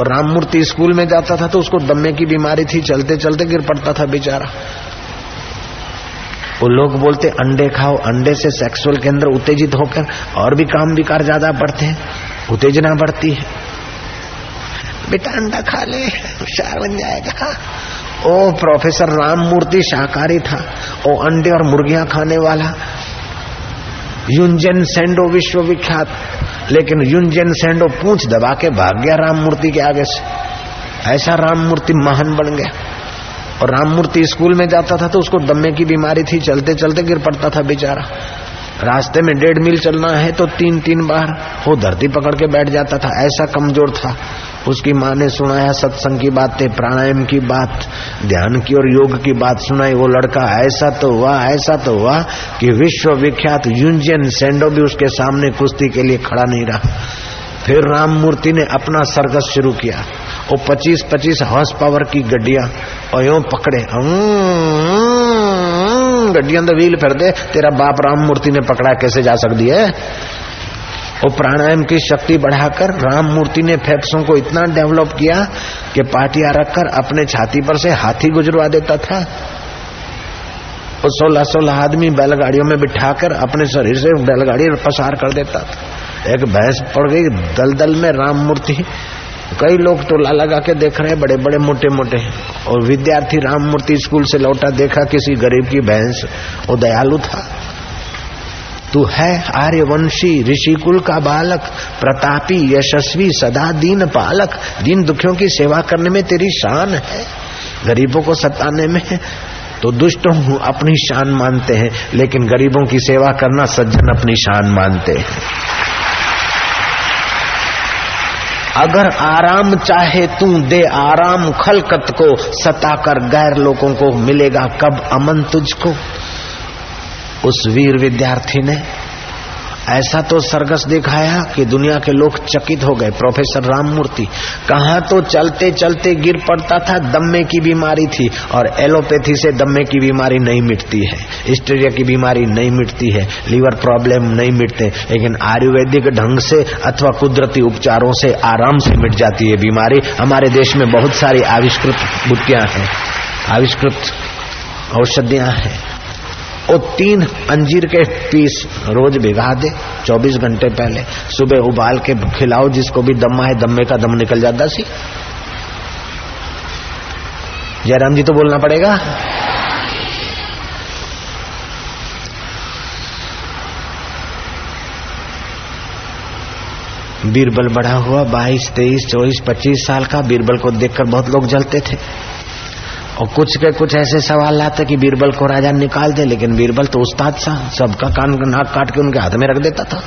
और राममूर्ति स्कूल में जाता था तो उसको दम्मे की बीमारी थी, चलते चलते गिर पड़ता था बेचारा। वो लोग बोलते अंडे खाओ, अंडे से सेक्सुअल केंद्र उत्तेजित होकर और भी काम विकार ज्यादा बढ़ते हैं, उत्तेजना बढ़ती है। बेटा अंडा खा ले होशियार बन जाएगा। ओ प्रोफेसर राममूर्ति शाकाहारी था, ओ अंडे और मुर्गियां खाने वाला। यूजेन सैंडो विश्वविख्यात, लेकिन यूजेन सैंडो पूंछ दबा के भाग गया राममूर्ति के आगे से। ऐसा राममूर्ति महान बन गया। और राममूर्ति स्कूल में जाता था तो उसको दम्मे की बीमारी थी, चलते चलते गिर पड़ता था बेचारा। रास्ते में 1.5 मील चलना है तो 3-3 बार वो धरती पकड़ के बैठ जाता था, ऐसा कमजोर था। उसकी माँ ने सुनाया सत्संग की बातें, प्राणायाम की बात, ध्यान की और योग की बात सुनाई। वो लड़का ऐसा तो हुआ कि विश्व विख्यात यूजेन सैंडो भी उसके सामने कुश्ती के लिए खड़ा नहीं रहा। फिर राममूर्ति ने अपना सर्कस शुरू किया। वो 25-25 हॉर्स पावर की गड्डियां और यूं पकड़े, गड्डियां तो व्हील फिर दे, तेरा बाप राममूर्ति ने पकड़ा, कैसे जा सकती है। और प्राणायाम की शक्ति बढ़ाकर राममूर्ति ने फेफड़ों को इतना डेवलप किया कि पाटिया रखकर अपने छाती पर से हाथी गुजरवा देता था। और 16-16 आदमी बैलगाड़ियों में बिठाकर अपने शरीर से बैलगाड़ी पसार कर देता था। एक भैंस पड़ गई दलदल में, राममूर्ति, कई लोग टोला लगा के देख रहे हैं, बड़े बड़े मोटे मोटे। और विद्यार्थी राममूर्ति स्कूल से लौटा, देखा किसी गरीब की भैंस। वो दयालु था, तू है आर्यवंशी ऋषिकुल का बालक, प्रतापी यशस्वी सदा दीन पालक, दीन दुखियों की सेवा करने में तेरी शान है। गरीबों को सताने में तो दुष्टों अपनी शान मानते हैं, लेकिन गरीबों की सेवा करना सज्जन अपनी शान मानते हैं। अगर आराम चाहे तू दे आराम खलकत को, सताकर गैर लोगों को मिलेगा कब अमन तुझको। उस वीर विद्यार्थी ने ऐसा तो सरगस दिखाया कि दुनिया के लोग चकित हो गए। प्रोफेसर राममूर्ति कहाँ तो चलते चलते गिर पड़ता था, दम्मे की बीमारी थी। और एलोपैथी से दम्मे की बीमारी नहीं मिटती है, हिस्टेरिया की बीमारी नहीं मिटती है, लीवर प्रॉब्लम नहीं मिटते, लेकिन आयुर्वेदिक ढंग से अथवा कुदरती उपचारों से आराम से मिट जाती है बीमारी। हमारे देश में बहुत सारी आविष्कृत बूटियां हैं, आविष्कृत औषधियां हैं। और 3 अंजीर के पीस रोज भिगा दे 24 घंटे पहले, सुबह उबाल के खिलाओ जिसको भी दम्मा है, दम्मे का दम निकल जाता सी। जयराम जी तो बोलना पड़ेगा। बीरबल बड़ा हुआ, 22, 23, 24, 25 साल का। बीरबल को देखकर बहुत लोग जलते थे और कुछ के कुछ ऐसे सवाल लाते कि बीरबल को राजा निकाल दे, लेकिन बीरबल तो उस्ताद सा, सबका कान नाक काट के उनके हाथ में रख देता था।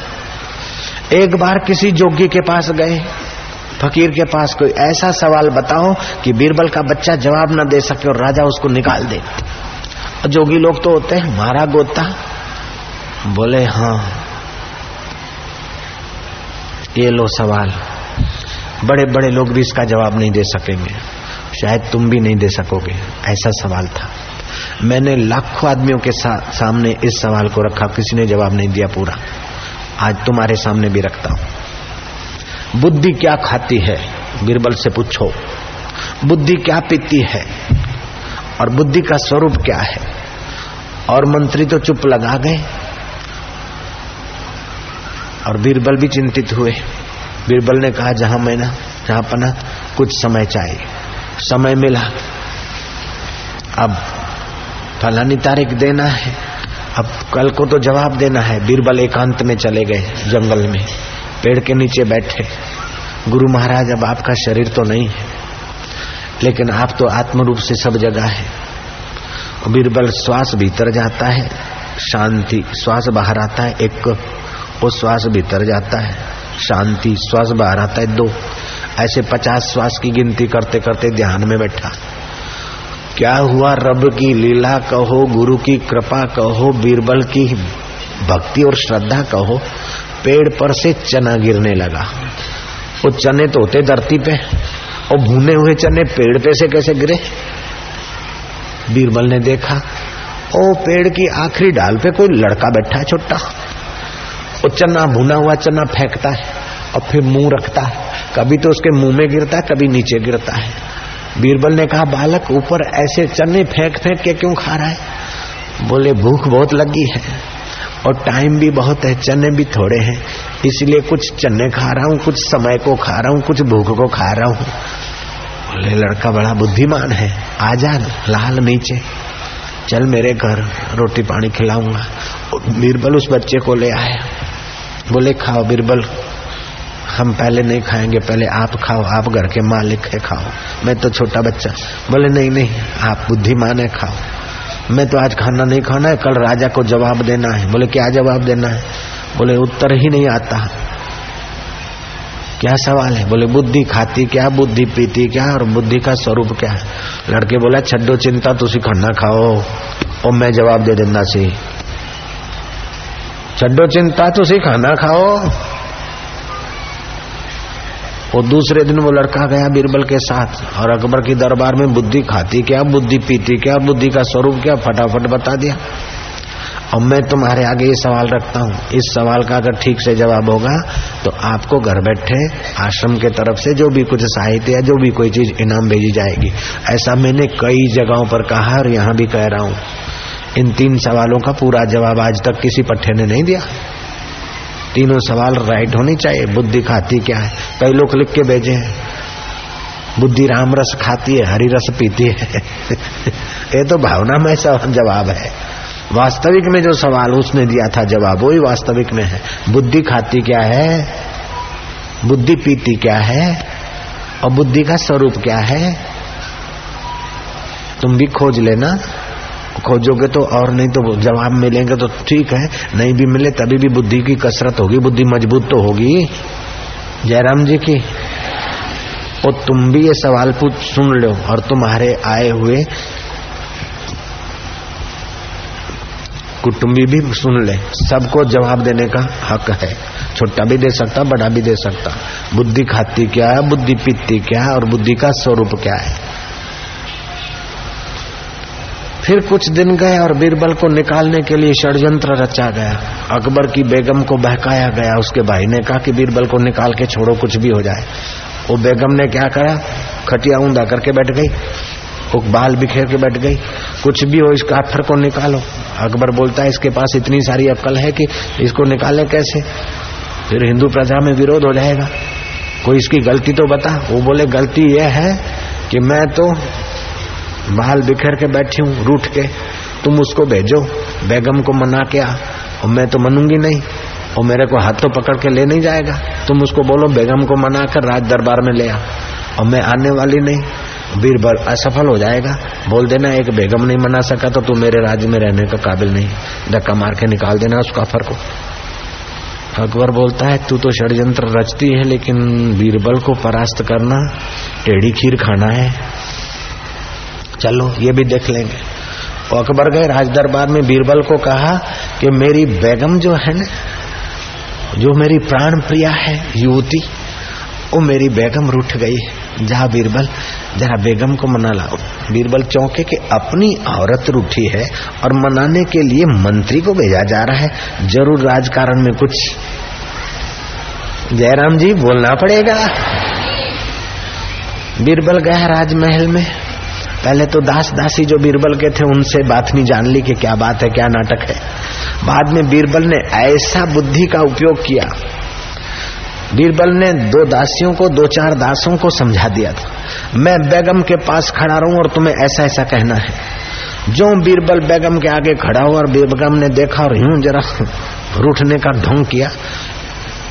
एक बार किसी जोगी के पास गए, फकीर के पास, कोई ऐसा सवाल बताओ कि बीरबल का बच्चा जवाब ना दे सके और राजा उसको निकाल दे। जोगी लोग तो होते हैं, मारा गोता, बोले हाँ ये लो सवाल। बड़े बड़े लोग भी इसका जवाब नहीं दे सकेंगे, शायद तुम भी नहीं दे सकोगे, ऐसा सवाल था। मैंने लाखों आदमियों के सामने इस सवाल को रखा, किसी ने जवाब नहीं दिया पूरा। आज तुम्हारे सामने भी रखता हूं। बुद्धि क्या खाती है, बीरबल से पूछो। बुद्धि क्या पीती है और बुद्धि का स्वरूप क्या है। और मंत्री तो चुप लगा गए और बीरबल भी चिंतित हुए। बीरबल ने कहा जहां मैं ना जहां पना, कुछ समय चाहिए। समय मिला, अब फलानी तारीख देना है, अब कल को तो जवाब देना है। बीरबल एकांत में चले गए जंगल में, पेड़ के नीचे बैठे। गुरु महाराज अब आपका शरीर तो नहीं है, लेकिन आप तो आत्म रूप से सब जगह है। बीरबल श्वास भीतर जाता है, शांति, श्वास बाहर आता है, 1, वो श्वास भीतर जाता है, शांति, श्वास बाहर आता है, 2, ऐसे 50 श्वास की गिनती करते करते ध्यान में बैठा। क्या हुआ, रब की लीला कहो, गुरु की कृपा कहो, बीरबल की भक्ति और श्रद्धा कहो। पेड़ पर से चना गिरने लगा। वो चने तो होते धरती पे, और भुने हुए चने पेड़ पे से कैसे गिरे। बीरबल ने देखा, ओ पेड़ की आखिरी डाल पे कोई लड़का बैठा है छोटा, वो चना, भुना हुआ चना फेंकता है और फिर मुंह रखता है, कभी तो उसके मुंह में गिरता है, कभी नीचे गिरता है। बीरबल ने कहा, बालक ऊपर ऐसे चने फेंक फेंक के क्यों खा रहा है? बोले, भूख बहुत लगी है और टाइम भी बहुत है, चने भी थोड़े हैं, इसलिए कुछ चने खा रहा हूँ, कुछ समय को खा रहा हूँ, कुछ भूख को खा रहा हूँ। बोले, लड़का बड़ा बुद्धिमान है, आजा लाल नीचे चल, मेरे घर रोटी पानी खिलाऊंगा। बीरबल उस बच्चे को ले आया। बोले, खाओ बीरबल, हम पहले नहीं खाएंगे, पहले आप खाओ, आप घर के मालिक है, खाओ, मैं तो छोटा बच्चा। बोले, नहीं नहीं, आप बुद्धिमान है, खाओ। मैं तो आज खाना नहीं खाना है, कल राजा को जवाब देना है। बोले, क्या जवाब देना है? बोले, उत्तर ही नहीं आता, क्या सवाल है? बोले, बुद्धि खाती क्या, बुद्धि पीती क्या, और बुद्धि का स्वरूप क्या है? लड़के बोला, छड्डो चिंता, तुसी खाना खाओ और मैं जवाब दे देना सी। छड्डो चिंता, तुसी खाना खाओ। और दूसरे दिन वो लड़का गया बीरबल के साथ और अकबर की दरबार में बुद्धि खाती क्या, बुद्धि पीती क्या, बुद्धि का स्वरूप क्या, फटाफट बता दिया। अब मैं तुम्हारे आगे ये सवाल रखता हूँ, इस सवाल का अगर ठीक से जवाब होगा तो आपको घर बैठे आश्रम के तरफ से जो भी कुछ सहायता या जो भी कोई चीज इनाम भेजी जाएगी। ऐसा मैंने कई जगहों पर कहा और यहाँ भी कह रहा हूँ। इन तीन सवालों का पूरा जवाब आज तक किसी पट्टे ने नहीं दिया। तीनों सवाल राइट होने चाहिए। बुद्धि खाती क्या है, कई लोग लिख के भेजे हैं, बुद्धि राम रस खाती है, हरी रस पीती है। ये तो भावनामय जवाब है। वास्तविक में जो सवाल उसने दिया था जवाब वही वास्तविक में है। बुद्धि खाती क्या है, बुद्धि पीती क्या है, और बुद्धि का स्वरूप क्या है, तुम भी खोज लेना। खोजोगे तो और नहीं तो जवाब मिलेंगे तो ठीक है, नहीं भी मिले तभी भी बुद्धि की कसरत होगी, बुद्धि मजबूत तो होगी। जयराम जी की। और तुम भी ये सवाल पूछ सुन लो और तुम्हारे आए हुए कुटुंबी भी सुन ले। सबको जवाब देने का हक है, छोटा भी दे सकता, बड़ा भी दे सकता। बुद्धि खाती क्या है, बुद्धि पीती क्या है, और बुद्धि का स्वरूप क्या है। फिर कुछ दिन गए और बीरबल को निकालने के लिए षड्यंत्र रचा गया। अकबर की बेगम को बहकाया गया। उसके भाई ने कहा कि बीरबल को निकाल के छोड़ो, कुछ भी हो जाए। वो बेगम ने क्या करा, खटिया ऊंधा करके बैठ गई, वो बाल बिखेर के बैठ गई। कुछ भी हो, इस काफर को निकालो। अकबर बोलता है, इसके पास इतनी सारी अक्ल है कि इसको निकाले कैसे, फिर हिंदू प्रजा में विरोध हो जाएगा। कोई इसकी गलती तो बता। वो बोले, गलती यह है कि मैं तो बाल बिखेर के बैठी हूँ रूठ के, तुम उसको भेजो बेगम को मना के आ, और मैं तो मनूंगी नहीं, और मेरे को हाथ तो पकड़ के ले नहीं जाएगा। तुम उसको बोलो बेगम को मना कर राज दरबार में ले आ, और मैं आने वाली नहीं। बीरबल असफल हो जाएगा। बोल देना, एक बेगम नहीं मना सका तो तू मेरे राज्य में रहने का काबिल नहीं, धक्का मार के निकाल देना उस काफर को। अकबर बोलता है, तू तो षड्यंत्र रचती है, लेकिन बीरबल को परास्त करना टेढ़ी खीर खाना है, चलो ये भी देख लेंगे। तो अकबर गए राज दरबार में, बीरबल को कहा कि मेरी बेगम जो है ना, जो मेरी प्राण प्रिया है युवती, वो मेरी बेगम रूठ गई है, जा बीरबल जरा बेगम को मना लाओ। बीरबल चौंके कि अपनी औरत रूठी है और मनाने के लिए मंत्री को भेजा जा रहा है, जरूर राजकारण में कुछ जयराम जी बोलना पड़ेगा। बीरबल गया राजमहल में। पहले तो दास दासी जो बीरबल के थे उनसे बात नहीं जान ली कि क्या बात है, क्या नाटक है। बाद में बीरबल ने ऐसा बुद्धि का उपयोग किया। बीरबल ने दो दासियों को, दो चार दासों को समझा दिया था, मैं बेगम के पास खड़ा रहूं और तुम्हें ऐसा ऐसा कहना है। जो बीरबल बेगम के आगे खड़ा हुआ और बेगम ने देखा और यूं जरा रूठने का ढोंग किया।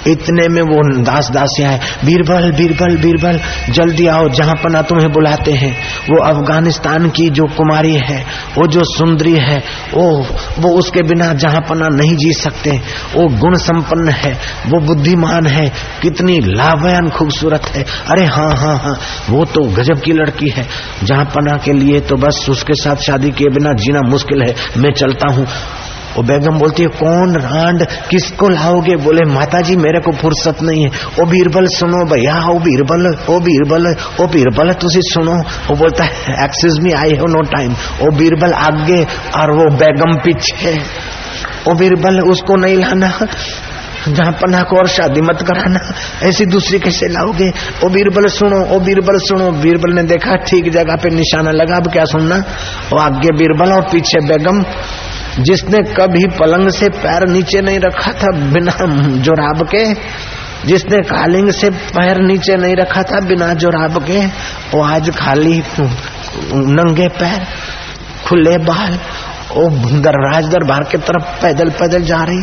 इतने में वो दास दासियां हैं, बीरबल बीरबल बीरबल जल्दी आओ, जहां पना तुम्हें बुलाते हैं। वो अफगानिस्तान की जो कुमारी है, वो जो सुंदरी है, वो उसके बिना जहां पना नहीं जी सकते। वो गुण संपन्न है, वो बुद्धिमान है, कितनी लाभयान खूबसूरत है। अरे हाँ हाँ हाँ, वो तो गजब की लड़की है, जहां पना के लिए तो बस उसके साथ शादी किए बिना जीना मुश्किल है, मैं चलता हूँ। वो बेगम बोलती है, कौन रांड, किसको लाओगे? बोले, माताजी मेरे को फुर्सत नहीं है। ओ बीरबल सुनो भैया, ओ बीरबल ओ बीरबल ओ बीरबल तुसी सुनो। वो बोलता है, excuse me, I have no time. ओ बीरबल आगे और वो बेगम पीछे। ओ बीरबल उसको नहीं लाना, जहाँ पन्ना को और शादी मत कराना, ऐसी दूसरी कैसे लाओगे। ओ बीरबल सुनो, ओ बीरबल सुनो। बीरबल ने देखा ठीक जगह पे निशाना लगा, अब क्या सुनना। वो आगे बीरबल और पीछे बेगम, जिसने कभी पलंग से पैर नीचे नहीं रखा था बिना जुराब के, जिसने कालिंग से पैर नीचे नहीं रखा था बिना जुराब के, वो आज खाली नंगे पैर खुले बाल ओ राज दरबार के तरफ पैदल पैदल जा रही,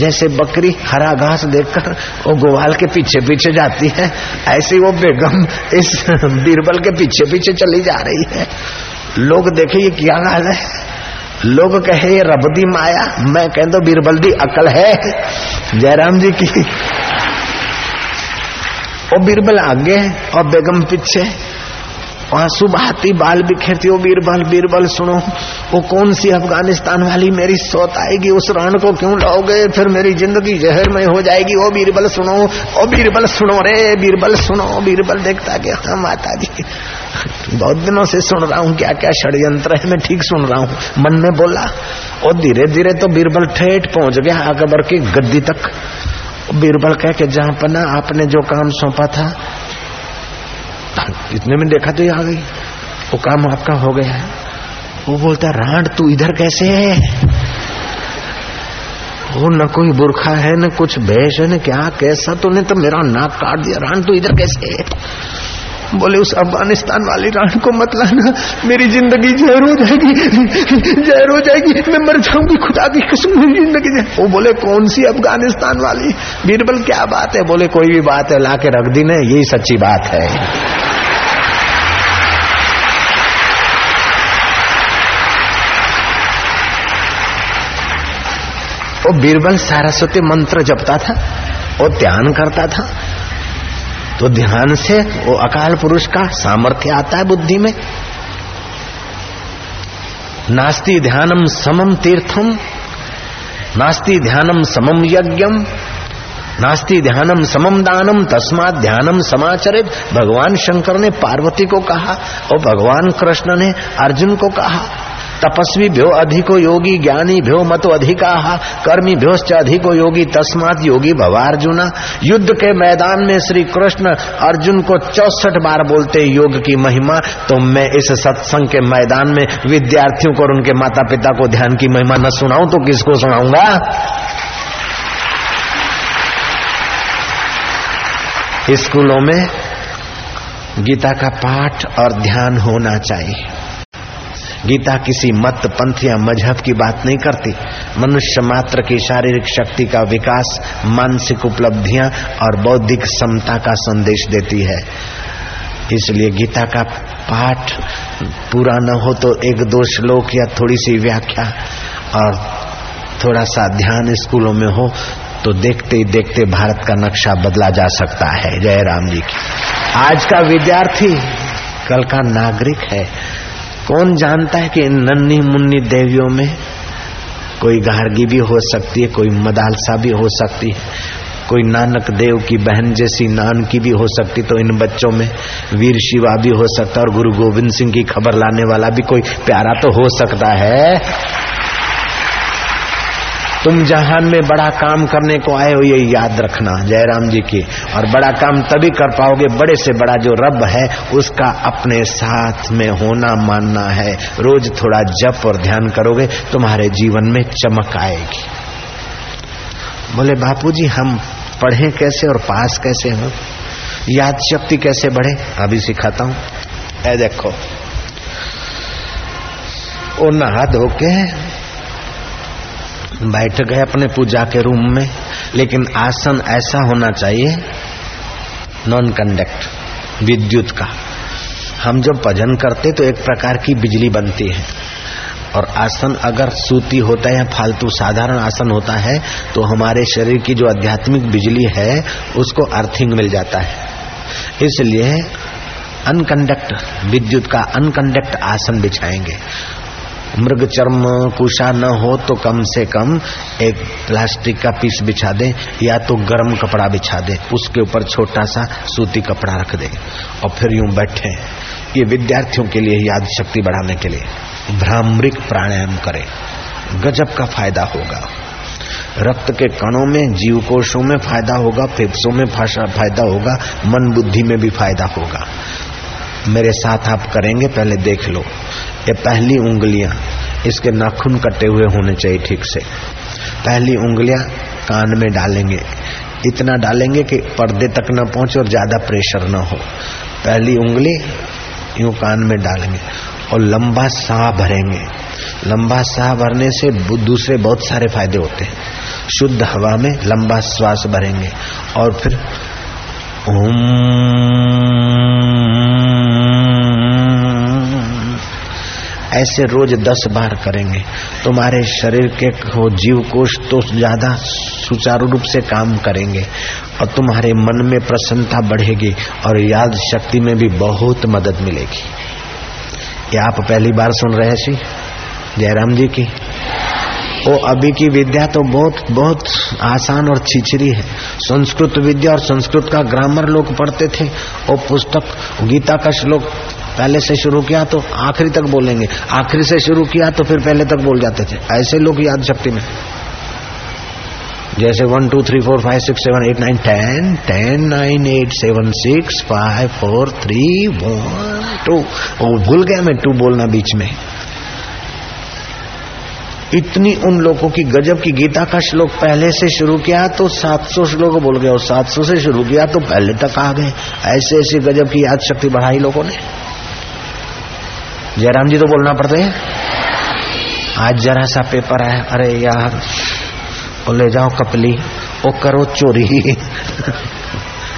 जैसे बकरी हरा घास देखकर वो गोवाल के पीछे पीछे जाती है, ऐसे वो बेगम इस बीरबल के पीछे पीछे चली जा रही है। लोग देखे ये क्या हाल है, लोग कहे ये रब दी माया, मैं कह दो बीरबल दी अकल है जयराम जी की। वो बीरबल आगे और बेगम पीछे, आंसू बहाती बाल बिखेरती। ओ बीरबल बीरबल सुनो, वो कौन सी अफगानिस्तान वाली मेरी सौत आएगी, उस रान को क्यों लाओगे, फिर मेरी जिंदगी जहरमय हो जाएगी। ओ बीरबल सुनो, ओ बीरबल सुनो रे बीरबल सुनो। बीरबल देखता गया, हाँ माता जी बहुत दिनों से सुन रहा हूँ क्या क्या षड्यंत्र है, मैं ठीक सुन रहा हूँ, मन में बोला। और धीरे धीरे तो बीरबल ठेठ पहुंच गया अकबर की गद्दी तक। बीरबल कह के, जहाँ पना आपने जो काम सौंपा था, इतने में देखा तो ये आ गई, वो काम आपका हो गया है। वो बोलता, रांड तू इधर कैसे है, वो न कोई बुरखा है न कुछ भेष है न क्या, कैसा तूने तो मेरा नाक काट दिया, रांड तू इधर कैसे है। बोले, उस अफगानिस्तान वाली रांड को मत लाना, मेरी जिंदगी जहर हो जाएगी, जहर हो जाएगी, मैं मर जाऊंगी, खुदा की कसम मेरी जिंदगी। वो बोले, कौन सी अफगानिस्तान वाली बीरबल, क्या बात है। बोले, कोई भी बात है, ला के रख दी ना, यही सच्ची बात है। वो बीरबल सरस्वती मंत्र जपता था और ध्यान करता था, तो ध्यान से वो अकाल पुरुष का सामर्थ्य आता है बुद्धि में। नास्ति ध्यानम समम तीर्थम, नास्ति ध्यानम समम यज्ञम, नास्ति ध्यानम समम दानम, तस्मात् ध्यानम समाचरेत। भगवान शंकर ने पार्वती को कहा और भगवान कृष्ण ने अर्जुन को कहा, तपस्वी भ्यो अधिको योगी, ज्ञानी भ्यो मतो अधिकाः, कर्मी भ्योश्च अधिको योगी, तस्मात् योगी भवार्जुना। युद्ध के मैदान में श्री कृष्ण अर्जुन को 64 बार बोलते योग की महिमा, तो मैं इस सत्संग के मैदान में विद्यार्थियों को और उनके माता पिता को ध्यान की महिमा न सुनाऊं तो किसको सुनाऊंगा। स्कूलों में गीता का पाठ और ध्यान होना चाहिए। गीता किसी मत पंथ या मजहब की बात नहीं करती, मनुष्य मात्र की शारीरिक शक्ति का विकास, मानसिक उपलब्धियां और बौद्धिक समता का संदेश देती है। इसलिए गीता का पाठ पूरा न हो तो एक दो श्लोक या थोड़ी सी व्याख्या और थोड़ा सा ध्यान स्कूलों में हो तो देखते ही देखते भारत का नक्शा बदला जा सकता है। जय राम जी की। आज का विद्यार्थी कल का नागरिक है। कौन जानता है कि नन्ही मुन्नी देवियों में कोई गार्गी भी हो सकती है, कोई मदालसा भी हो सकती है, कोई नानक देव की बहन जैसी नानकी भी हो सकती, तो इन बच्चों में वीर शिवा भी हो सकता और गुरु गोविंद सिंह की खबर लाने वाला भी कोई प्यारा तो हो सकता है। तुम जहान में बड़ा काम करने को आए हो, ये याद रखना। जयराम जी की। और बड़ा काम तभी कर पाओगे, बड़े से बड़ा जो रब है उसका अपने साथ में होना मानना है। रोज थोड़ा जप और ध्यान करोगे, तुम्हारे जीवन में चमक आएगी। बोले, बापूजी हम पढ़ें कैसे और पास कैसे हो, याद शक्ति कैसे बढ़े, अभी सिखाता हूँ। ऐ देखो, ओ नहा धो के बैठ गए अपने पूजा के रूम में, लेकिन आसन ऐसा होना चाहिए नॉन कंडक्ट, विद्युत का। हम जब भजन करते तो एक प्रकार की बिजली बनती है, और आसन अगर सूती होता है या फालतू साधारण आसन होता है तो हमारे शरीर की जो आध्यात्मिक बिजली है उसको अर्थिंग मिल जाता है। इसलिए अनकंडक्ट, विद्युत का अनकंडक्ट आसन बिछाएंगे। मृग चर्म कुशा न हो तो कम से कम एक प्लास्टिक का पीस बिछा दे, या तो गर्म कपड़ा बिछा दे, उसके ऊपर छोटा सा सूती कपड़ा रख दे और फिर यूं बैठे। ये विद्यार्थियों के लिए, याद शक्ति बढ़ाने के लिए भ्रामरिक प्राणायाम करें, गजब का फायदा होगा। रक्त के कणों में, जीवकोशों में फायदा होगा, फेफड़ों में फायदा होगा, मन बुद्धि में भी फायदा होगा। मेरे साथ आप करेंगे पहले देख लो। ये पहली उंगलियां, इसके नाखून कटे हुए होने चाहिए ठीक से। पहली उंगलियां कान में डालेंगे, इतना डालेंगे कि पर्दे तक न पहुंचे और ज्यादा प्रेशर न हो। पहली उंगली यूं कान में डालेंगे और लंबा साह भरेंगे। लंबा साह भरने से दूसरे बहुत सारे फायदे होते हैं। शुद्ध हवा में लंबा श्वास भरेंगे और फिर ऐसे रोज 10 बार करेंगे। तुम्हारे शरीर के जीवकोश तो ज्यादा सुचारू रूप से काम करेंगे और तुम्हारे मन में प्रसन्नता बढ़ेगी और याद शक्ति में भी बहुत मदद मिलेगी। क्या आप पहली बार सुन रहे सी जयराम जी की? वो अभी की विद्या तो बहुत बहुत आसान और छिछरी है। संस्कृत विद्या और संस्कृत का ग्रामर लोग पढ़ते थे और पुस्तक गीता का श्लोक पहले से शुरू किया तो आखिरी तक बोलेंगे, आखिरी से शुरू किया तो फिर पहले तक बोल जाते थे। ऐसे लोग याद शक्ति में जैसे 1 2 3 4 5 6 7 8 9 10 9 8 7 6 5 4 3 1 2 वो भूल गया मैं 2 बोलना बीच में। इतनी उन लोगों की गजब की गीता का श्लोक पहले से शुरू किया तो 700 श्लोक बोल गए और 700 से शुरू किया तो पहले तक आ गए। ऐसे ऐसी गजब की याद शक्ति बढ़ाई लोगों ने। जयराम जी तो बोलना पड़ते हैं। आज जरा सा पेपर है, अरे यार वो ले जाओ कपली, वो करो चोरी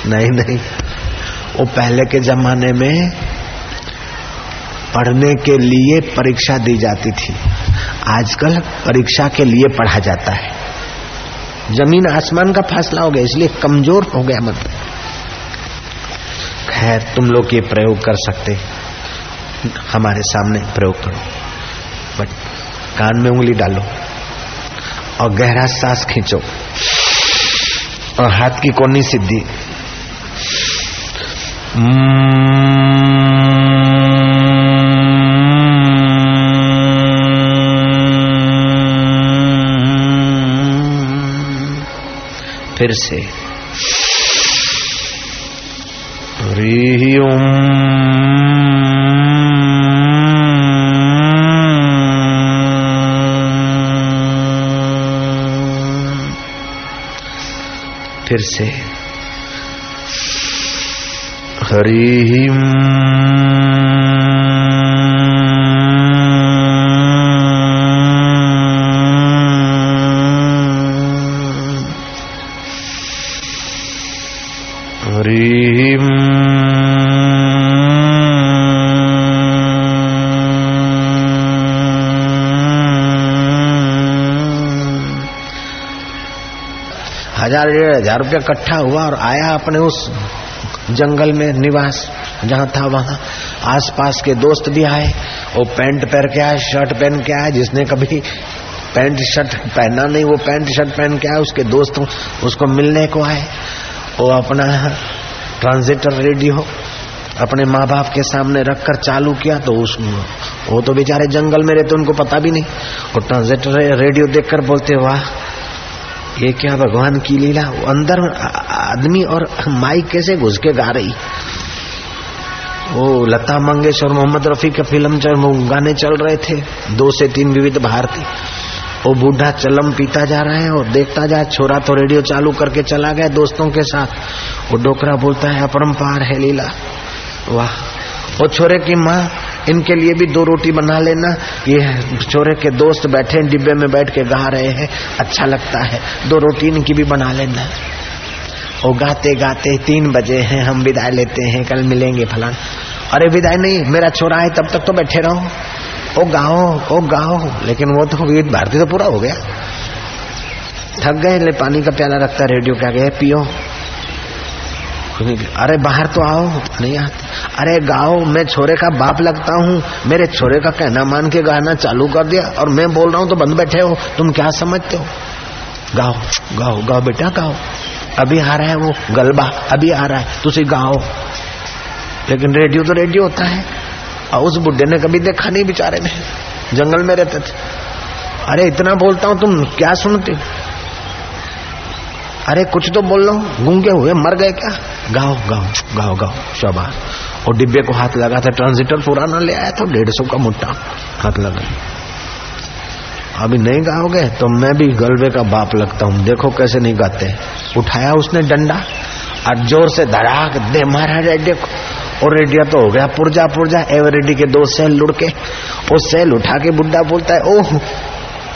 नहीं नहीं, वो पहले के जमाने में पढ़ने के लिए परीक्षा दी जाती थी, आजकल परीक्षा के लिए पढ़ा जाता है। जमीन आसमान का फासला हो गया, इसलिए कमजोर हो गया मत। खैर तुम लोग ये प्रयोग कर सकते, हमारे सामने प्रयोग करो। बट कान में उंगली डालो और गहरा सांस खींचो और हाथ की कोनी सीधी। फिर से रियुम फिर से हरिम ₹1000 इकट्ठा हुआ और आया अपने उस जंगल में निवास जहाँ था वहाँ। आसपास के दोस्त भी आए, वो पैंट पहन के आया, शर्ट पहन के आया। जिसने कभी पैंट शर्ट पहना नहीं वो पैंट शर्ट पहन के आया। उसके दोस्त उसको मिलने को आए। वो अपना ट्रांजिटर रेडियो अपने माँ बाप के सामने रखकर चालू किया तो वो तो बेचारे जंगल में रहते उनको पता भी नहीं। वो ट्रांजिटर रेडियो देखकर बोलते, वाह ये क्या भगवान की लीला। अंदर आदमी और माइक कैसे घुस के गा रही। वो लता मंगेशकर और मोहम्मद रफी के फिल्म गाने चल रहे थे, 2 से 3 विविध भारती। वो बूढ़ा चलम पीता जा रहा है और देखता जा, छोरा तो रेडियो चालू करके चला गया दोस्तों के साथ। वो डोकरा बोलता है, अपरंपार है लीला, वाह। वो छोरे की माँ, इनके लिए भी 2 रोटी बना लेना। ये छोरे के दोस्त बैठे डिब्बे में बैठ के गा रहे हैं, अच्छा लगता है, 2 रोटी इनकी भी बना लेना। और गाते गाते 3 बजे हैं, हम विदाई लेते हैं, कल मिलेंगे फलान। अरे विदाई नहीं, मेरा छोरा है तब तक तो बैठे रहो, ओ गाओ ओ गाओ। लेकिन वो तो विविध भारती तो पूरा हो गया, थक गए। ले पानी का प्याला रखता रेडियो क्या गया, पियो। अरे बाहर तो आओ, नहीं आते। अरे गाओ, मैं छोरे का बाप लगता हूँ, मेरे छोरे का कहना मान के गाना चालू कर दिया और मैं बोल रहा हूँ तो बंद बैठे हो, तुम क्या समझते हो। गाओ गाओ गाओ बेटा गाओ, अभी आ रहा है वो गलबा, अभी आ रहा है, तुसी गाओ। लेकिन रेडियो तो रेडियो होता है। और उस बुड्ढे ने कभी देखा नहीं बेचारे ने, जंगल में रहते थे। अरे इतना बोलता हूँ तुम क्या सुनते हो। अरे कुछ तो बोल लो, गूंगे हुए मर गए क्या? गाओ गाओ गाओ गाओ, शाबाश। और डिब्बे को हाथ लगा था, ट्रांजिटर पुराना ले आया था, 150 का मुट्ठा, हाथ लगा। अभी नहीं गाओगे तो मैं भी गलबे का बाप लगता हूँ, देखो कैसे नहीं गाते। उठाया उसने डंडा और जोर से धड़ाक दे मारा रेडियो को, और रेडियो तो हो गया पुर्जा पुर्जा। एवरेडी के 2 सेल लुढ़के, वो सेल उठा के बुड्ढा बोलता है, ओह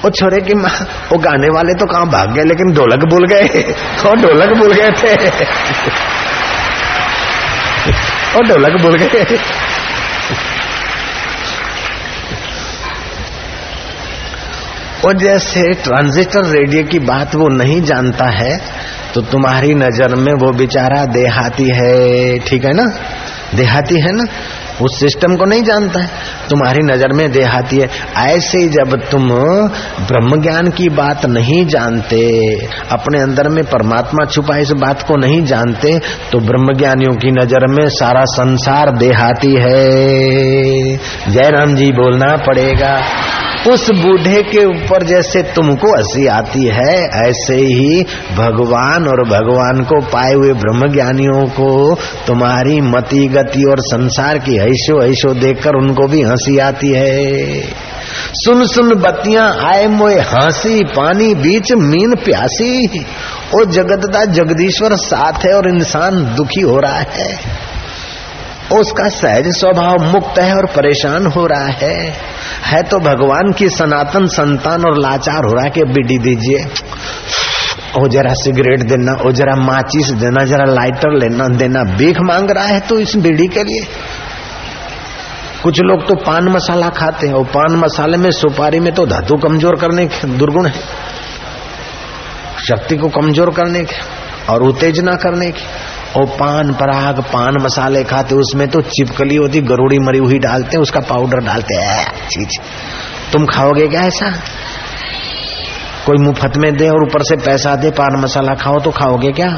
ओ छोरे की माँ, वो गाने वाले तो कहाँ भाग गए, लेकिन ढोलक भूल गए, वो ढोलक भूल गए थे, वो ढोलक भूल गए। और जैसे ट्रांजिस्टर रेडियो की बात वो नहीं जानता है, तो तुम्हारी नजर में वो बेचारा देहाती है, ठीक है ना, देहाती है ना, उस सिस्टम को नहीं जानता है, तुम्हारी नजर में देहाती है। ऐसे ही जब तुम ब्रह्म ज्ञान की बात नहीं जानते, अपने अंदर में परमात्मा छुपा इस बात को नहीं जानते, तो ब्रह्म ज्ञानियों की नजर में सारा संसार देहाती है। जयराम जी बोलना पड़ेगा। उस बूढ़े के ऊपर जैसे तुमको हंसी आती है, ऐसे ही भगवान और भगवान को पाए हुए ब्रह्म ज्ञानियों को तुम्हारी मति गति और संसार की ऐशो ऐशो देखकर उनको भी हंसी आती है। सुन सुन बत्तियां आए मोए हंसी, पानी बीच मीन प्यासी। ओ जगत का जगदीश्वर साथ है और इंसान दुखी हो रहा है, उसका सहज स्वभाव मुक्त है और परेशान हो रहा है तो भगवान की सनातन संतान और लाचार हो रहा है कि बीड़ी दीजिए, ओ जरा सिगरेट देना, ओ जरा माचिस देना, जरा लाइटर लेना देना, भीख मांग रहा है तो इस बीड़ी के लिए। कुछ लोग तो पान मसाला खाते हैं, और पान मसाले में सुपारी में तो धातु कमजोर करने के दुर्गुण है, शक्ति को कमजोर करने के और उत्तेजना करने की। और पान पराग पान मसाले खाते, उसमें तो चिपकली होती, गरुड़ी मरी हुई डालते, उसका पाउडर डालते हैं चीज। तुम खाओगे क्या ऐसा? कोई मुफ्त में दे और ऊपर से पैसा दे, पान मसाला खाओ तो खाओगे क्या?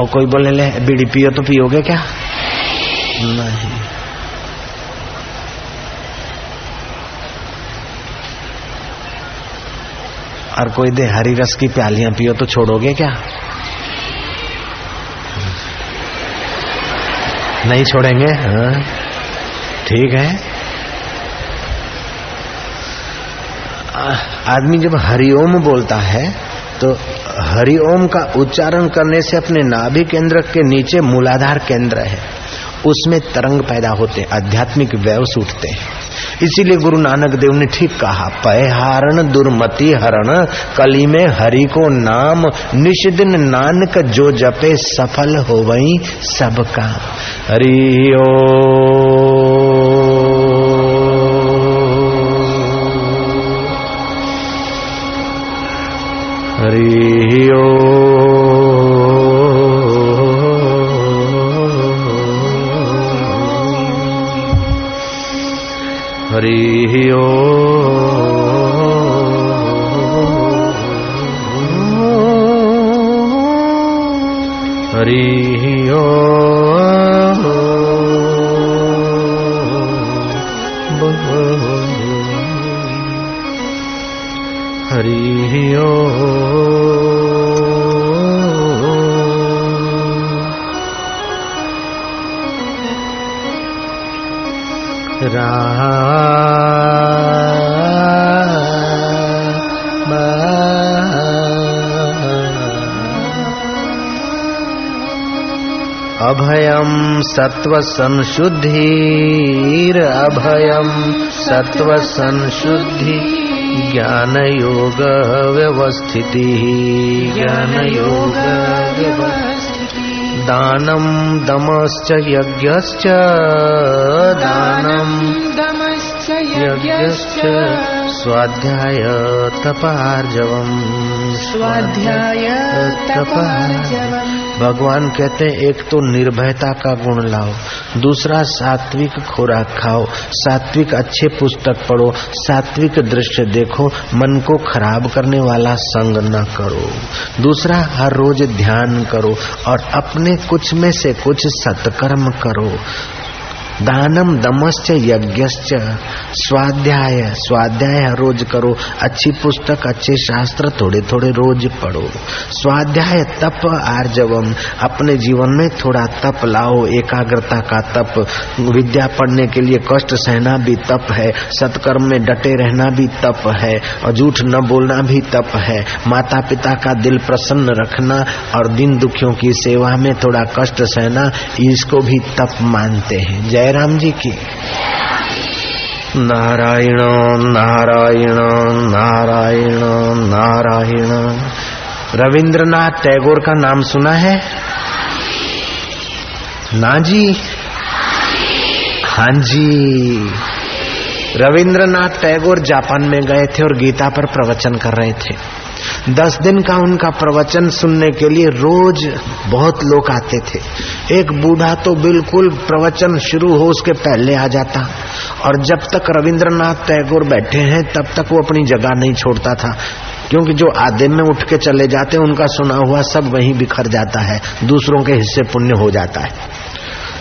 और कोई बोले ले बीड़ी पियो तो पियोगे क्या? नहीं। और कोई दे हरी रस की प्यालियां पियो तो छोड़ोगे क्या? नहीं छोड़ेंगे। हाँ ठीक है। आदमी जब हरिओम बोलता है तो हरिओम का उच्चारण करने से अपने नाभि केंद्र के नीचे मूलाधार केंद्र है, उसमें तरंग पैदा होते, आध्यात्मिक वेव्स उठते हैं। इसीलिए गुरु नानक देव ने ठीक कहा, पय हारण दुर्मति हरण, कली में हरि को नाम निष्दिन नानक, जो जपे सफल हो वही सबका। हरि ओ सत्वसंशुद्धिर अभयं सत्वसंशुद्धि ज्ञानयोग व्यवस्थितिः ज्ञानयोग व्यवस्थितिः दानं दमश्च यज्ञश्च दानं दमश्च यज्ञश्च स्वाध्याय तपार्जवम् स्वाध्याय तपार्जवम्। भगवान कहते हैं एक तो निर्भयता का गुण लाओ, दूसरा सात्विक खुराक खाओ, सात्विक अच्छे पुस्तक पढ़ो, सात्विक दृश्य देखो, मन को खराब करने वाला संग न करो, दूसरा हर रोज ध्यान करो और अपने कुछ में से कुछ सत्कर्म करो। दानम दमश्च यज्ञश्च स्वाध्याय। स्वाध्याय रोज करो, अच्छी पुस्तक अच्छे शास्त्र थोड़े थोड़े रोज पढ़ो। स्वाध्याय तप आर्जवम, अपने जीवन में थोड़ा तप लाओ, एकाग्रता का तप। विद्या पढ़ने के लिए कष्ट सहना भी तप है, सत्कर्म में डटे रहना भी तप है और झूठ न बोलना भी तप है। माता पिता का दिल प्रसन्न रखना और दीन दुखियों की सेवा में थोड़ा कष्ट सहना, इसको भी तप मानते हैं। जय राम जी की। नारायण नारायण नारायण नारायण। रविंद्रनाथ टैगोर का नाम सुना है ना जी? हाँ जी। रविंद्रनाथ टैगोर जापान में गए थे और गीता पर प्रवचन कर रहे थे। 10 दिन का उनका प्रवचन सुनने के लिए रोज बहुत लोग आते थे। एक बूढ़ा तो बिल्कुल प्रवचन शुरू हो उसके पहले आ जाता और जब तक रविंद्रनाथ टैगोर बैठे हैं तब तक वो अपनी जगह नहीं छोड़ता था, क्योंकि जो आधे में उठ के चले जाते उनका सुना हुआ सब वहीं बिखर जाता है, दूसरों के हिस्से पुण्य हो जाता है।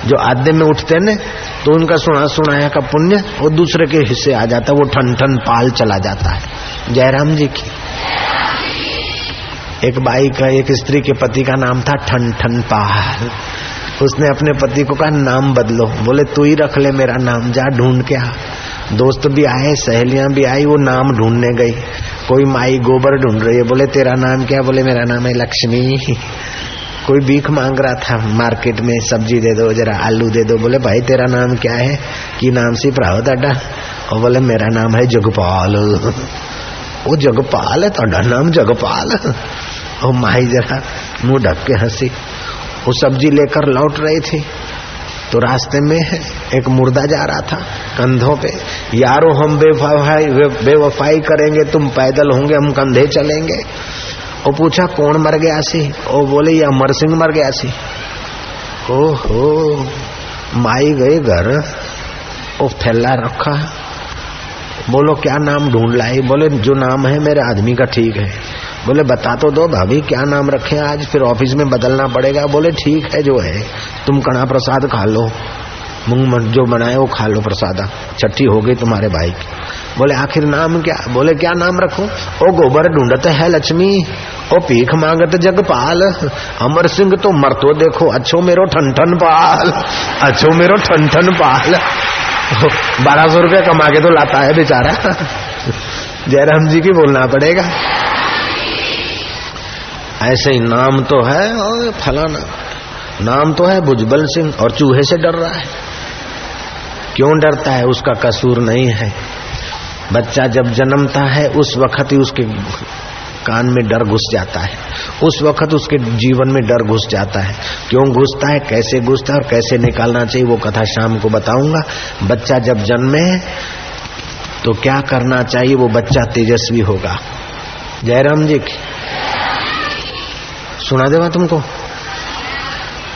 जो आधे में उठते हैं तो उनका सुना सुनाया का पुण्य वो दूसरे के हिस्से आ जाता है, वो ठन ठन पाल चला जाता है। जयराम जी की। एक बाई का, एक स्त्री के पति का नाम था ठन ठन पाल। उसने अपने पति को कहा नाम बदलो। बोले तू ही रख ले मेरा नाम, जा ढूंढ के आ। दोस्त भी आए, सहेलियां भी आई, वो नाम ढूंढने गई। कोई माई गोबर ढूंढ रही है, बोले तेरा नाम क्या? बोले मेरा नाम है लक्ष्मी। कोई भीख मांग रहा था मार्केट में, सब्जी दे दो जरा, आलू दे दो। बोले भाई तेरा नाम क्या है? की नाम सी भराओ ताडा? और बोले मेरा नाम है जगपाल। वो जगपाल है ताडा नाम जगपाल? और माई जरा मुंह ढक के हंसी। वो सब्जी लेकर लौट रही थी तो रास्ते में एक मुर्दा जा रहा था कंधों पे। यारो हम बेवफाई करेंगे, तुम पैदल होंगे हम कंधे चलेंगे। और पूछा कौन मर गया सी? और बोले ये अमर सिंह मर गया सी। ओ हो। माई गए घर, वो फैला रखा। बोलो क्या नाम ढूंढ लाई? बोले जो नाम है मेरे आदमी का ठीक है। बोले बता तो दो भाभी क्या नाम रखे आज, फिर ऑफिस में बदलना पड़ेगा। बोले ठीक है जो है, तुम कणा प्रसाद खा लो, मूंग जो बनाए वो खा लो प्रसादा, छठी हो गई तुम्हारे भाई की। बोले आखिर नाम क्या? बोले क्या नाम रखूं? ओ गोबर ढूंढते है लक्ष्मी, ओ पीख मांगत जगपाल, अमर सिंह तो मरतो देखो, अच्छो मेरो ठनठन पाल, अच्छो मेरो ठनठन पाल। 1200 रुपया कमा के तो लाता है बेचारा। जयराम जी की बोलना पड़ेगा। ऐसे ही नाम तो है और फलाना, नाम तो है भुजबल सिंह और चूहे से डर रहा है। क्यों डरता है? उसका कसूर नहीं है। बच्चा जब जन्मता है उस वक्त ही उसके कान में डर घुस जाता है, उस वक्त उसके जीवन में डर घुस जाता है। क्यों घुसता है, कैसे घुसता है और कैसे निकालना चाहिए वो कथा शाम को बताऊंगा। बच्चा जब जन्मे तो क्या करना चाहिए, वो बच्चा तेजस्वी होगा। जयराम जी की। सुना देवा तुमको?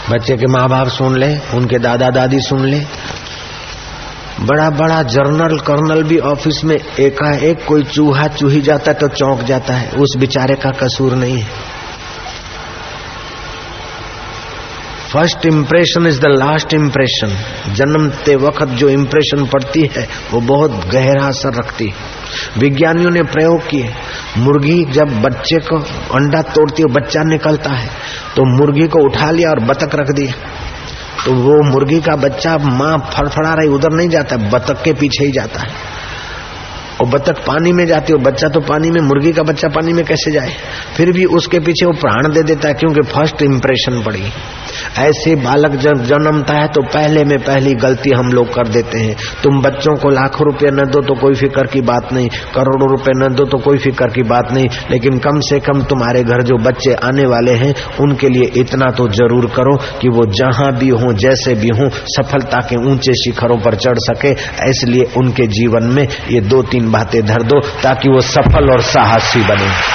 बच्चे के माँ बाप सुन ले, उनके दादा दादी सुन ले। बड़ा बड़ा जर्नल कर्नल भी ऑफिस में एकाएक कोई चूहा चूही जाता है तो चौंक जाता है, उस बेचारे का कसूर नहीं है। First impression is the last impression. जन्मते वक्त जो इम्प्रेशन पड़ती है वो बहुत गहरा असर रखती है। विज्ञानियों ने प्रयोग किए, मुर्गी जब बच्चे को अंडा तोड़ती है बच्चा निकलता है तो मुर्गी को उठा लिया और बतख रख दिया तो वो मुर्गी का बच्चा, माँ फड़फड़ा रही उधर नहीं जाता, बतख के पीछे ही जाता है। और बतख पानी में जाती है, बच्चा तो पानी में, मुर्गी का बच्चा पानी में कैसे जाए? फिर भी उसके पीछे वो प्राण दे देता है क्योंकि फर्स्ट इम्प्रेशन पड़ी। ऐसे बालक जब जन्मता है तो पहले में पहली गलती हम लोग कर देते हैं। तुम बच्चों को लाखों रुपए न दो तो कोई फिक्र की बात नहीं, करोड़ों रुपए न दो तो कोई फिक्र की बात नहीं, लेकिन कम से कम तुम्हारे घर जो बच्चे आने वाले हैं उनके लिए इतना तो जरूर करो कि वो जहां भी हों जैसे भी हों सफलता के ऊंचे शिखरों पर चढ़ सके। इसलिए उनके जीवन में ये 2-3 बातें धर दो ताकि वो सफल और साहसी बने।